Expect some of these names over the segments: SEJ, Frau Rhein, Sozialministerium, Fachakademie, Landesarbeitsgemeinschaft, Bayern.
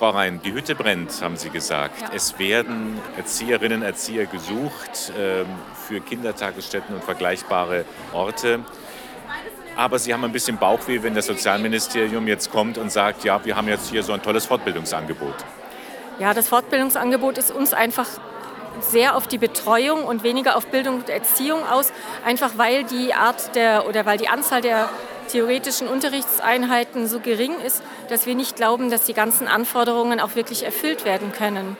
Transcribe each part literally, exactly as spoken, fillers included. Frau Rhein, die Hütte brennt, haben Sie gesagt. Ja. Es werden Erzieherinnen und Erzieher gesucht äh, für Kindertagesstätten und vergleichbare Orte. Aber Sie haben ein bisschen Bauchweh, wenn das Sozialministerium jetzt kommt und sagt, ja, wir haben jetzt hier so ein tolles Fortbildungsangebot. Ja, das Fortbildungsangebot ist uns einfach sehr auf die Betreuung und weniger auf Bildung und Erziehung aus, einfach weil die Art der oder weil die Anzahl der theoretischen Unterrichtseinheiten so gering ist, dass wir nicht glauben, dass die ganzen Anforderungen auch wirklich erfüllt werden können.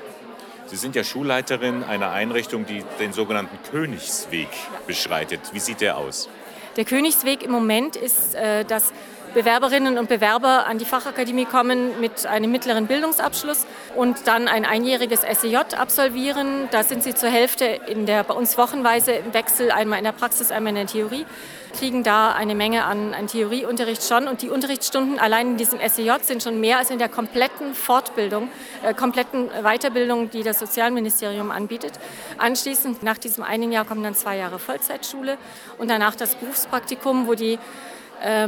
Sie sind ja Schulleiterin einer Einrichtung, die den sogenannten Königsweg beschreitet. Wie sieht der aus? Der Königsweg im Moment ist, dass Bewerberinnen und Bewerber an die Fachakademie kommen mit einem mittleren Bildungsabschluss und dann ein einjähriges S E J absolvieren. Da sind sie zur Hälfte in der, bei uns wochenweise im Wechsel, einmal in der Praxis, einmal in der Theorie, kriegen da eine Menge an, an Theorieunterricht schon. Und die Unterrichtsstunden allein in diesem S E J sind schon mehr als in der kompletten Fortbildung, äh, kompletten Weiterbildung, die das Sozialministerium anbietet. Anschließend, nach diesem einen Jahr, kommen dann zwei Jahre Vollzeitschule und danach das Berufspraktikum, wo die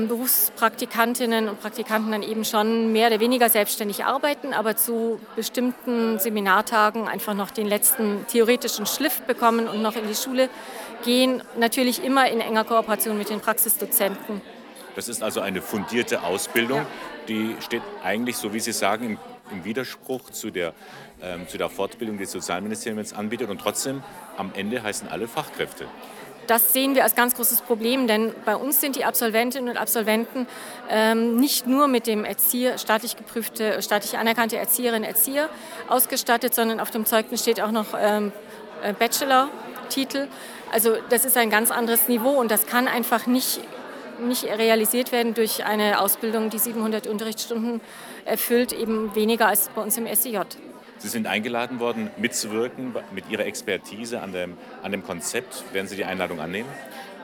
Berufspraktikantinnen und Praktikanten dann eben schon mehr oder weniger selbstständig arbeiten, aber zu bestimmten Seminartagen einfach noch den letzten theoretischen Schliff bekommen und noch in die Schule gehen. Natürlich immer in enger Kooperation mit den Praxisdozenten. Das ist also eine fundierte Ausbildung, ja. Die steht eigentlich, so wie Sie sagen, im, im Widerspruch zu der, ähm, zu der Fortbildung, die das Sozialministerium jetzt anbietet. Und trotzdem, am Ende heißen alle Fachkräfte. Das sehen wir als ganz großes Problem, denn bei uns sind die Absolventinnen und Absolventen ähm, nicht nur mit dem Erzieher, staatlich geprüfte, staatlich anerkannte Erzieherinnen und Erzieher ausgestattet, sondern auf dem Zeugnis steht auch noch ähm, Bachelor-Titel. Also das ist ein ganz anderes Niveau und das kann einfach nicht, nicht realisiert werden durch eine Ausbildung, die siebenhundert Unterrichtsstunden erfüllt, eben weniger als bei uns im S E J. Sie sind eingeladen worden, mitzuwirken mit Ihrer Expertise an dem, an dem Konzept. Werden Sie die Einladung annehmen?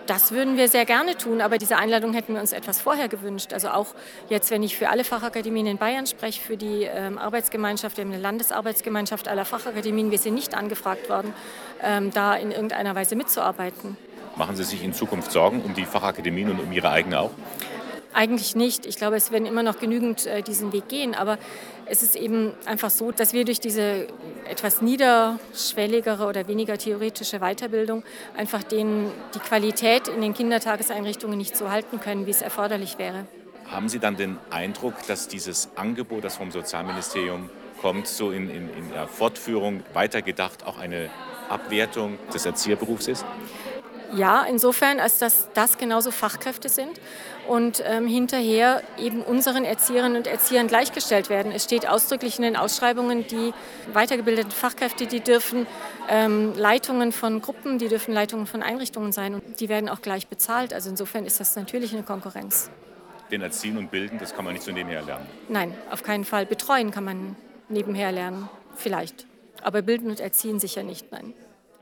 Das würden wir sehr gerne tun, aber diese Einladung hätten wir uns etwas vorher gewünscht. Also auch jetzt, wenn ich für alle Fachakademien in Bayern spreche, für die ähm, Arbeitsgemeinschaft, eben eine Landesarbeitsgemeinschaft aller Fachakademien, wir sind nicht angefragt worden, ähm, da in irgendeiner Weise mitzuarbeiten. Machen Sie sich in Zukunft Sorgen um die Fachakademien und um Ihre eigene auch? Eigentlich nicht. Ich glaube, es werden immer noch genügend äh, diesen Weg gehen. Aber es ist eben einfach so, dass wir durch diese etwas niederschwelligere oder weniger theoretische Weiterbildung einfach den, die Qualität in den Kindertageseinrichtungen nicht so halten können, wie es erforderlich wäre. Haben Sie dann den Eindruck, dass dieses Angebot, das vom Sozialministerium kommt, so in, in, in der Fortführung weitergedacht auch eine Abwertung des Erzieherberufs ist? Ja, insofern, als dass das genauso Fachkräfte sind und ähm, hinterher eben unseren Erzieherinnen und Erziehern gleichgestellt werden. Es steht ausdrücklich in den Ausschreibungen, die weitergebildeten Fachkräfte, die dürfen ähm, Leitungen von Gruppen, die dürfen Leitungen von Einrichtungen sein und die werden auch gleich bezahlt. Also insofern ist das natürlich eine Konkurrenz. Den Erziehen und Bilden, das kann man nicht so nebenher lernen? Nein, auf keinen Fall. Betreuen kann man nebenher lernen, vielleicht. Aber Bilden und Erziehen sicher nicht, nein.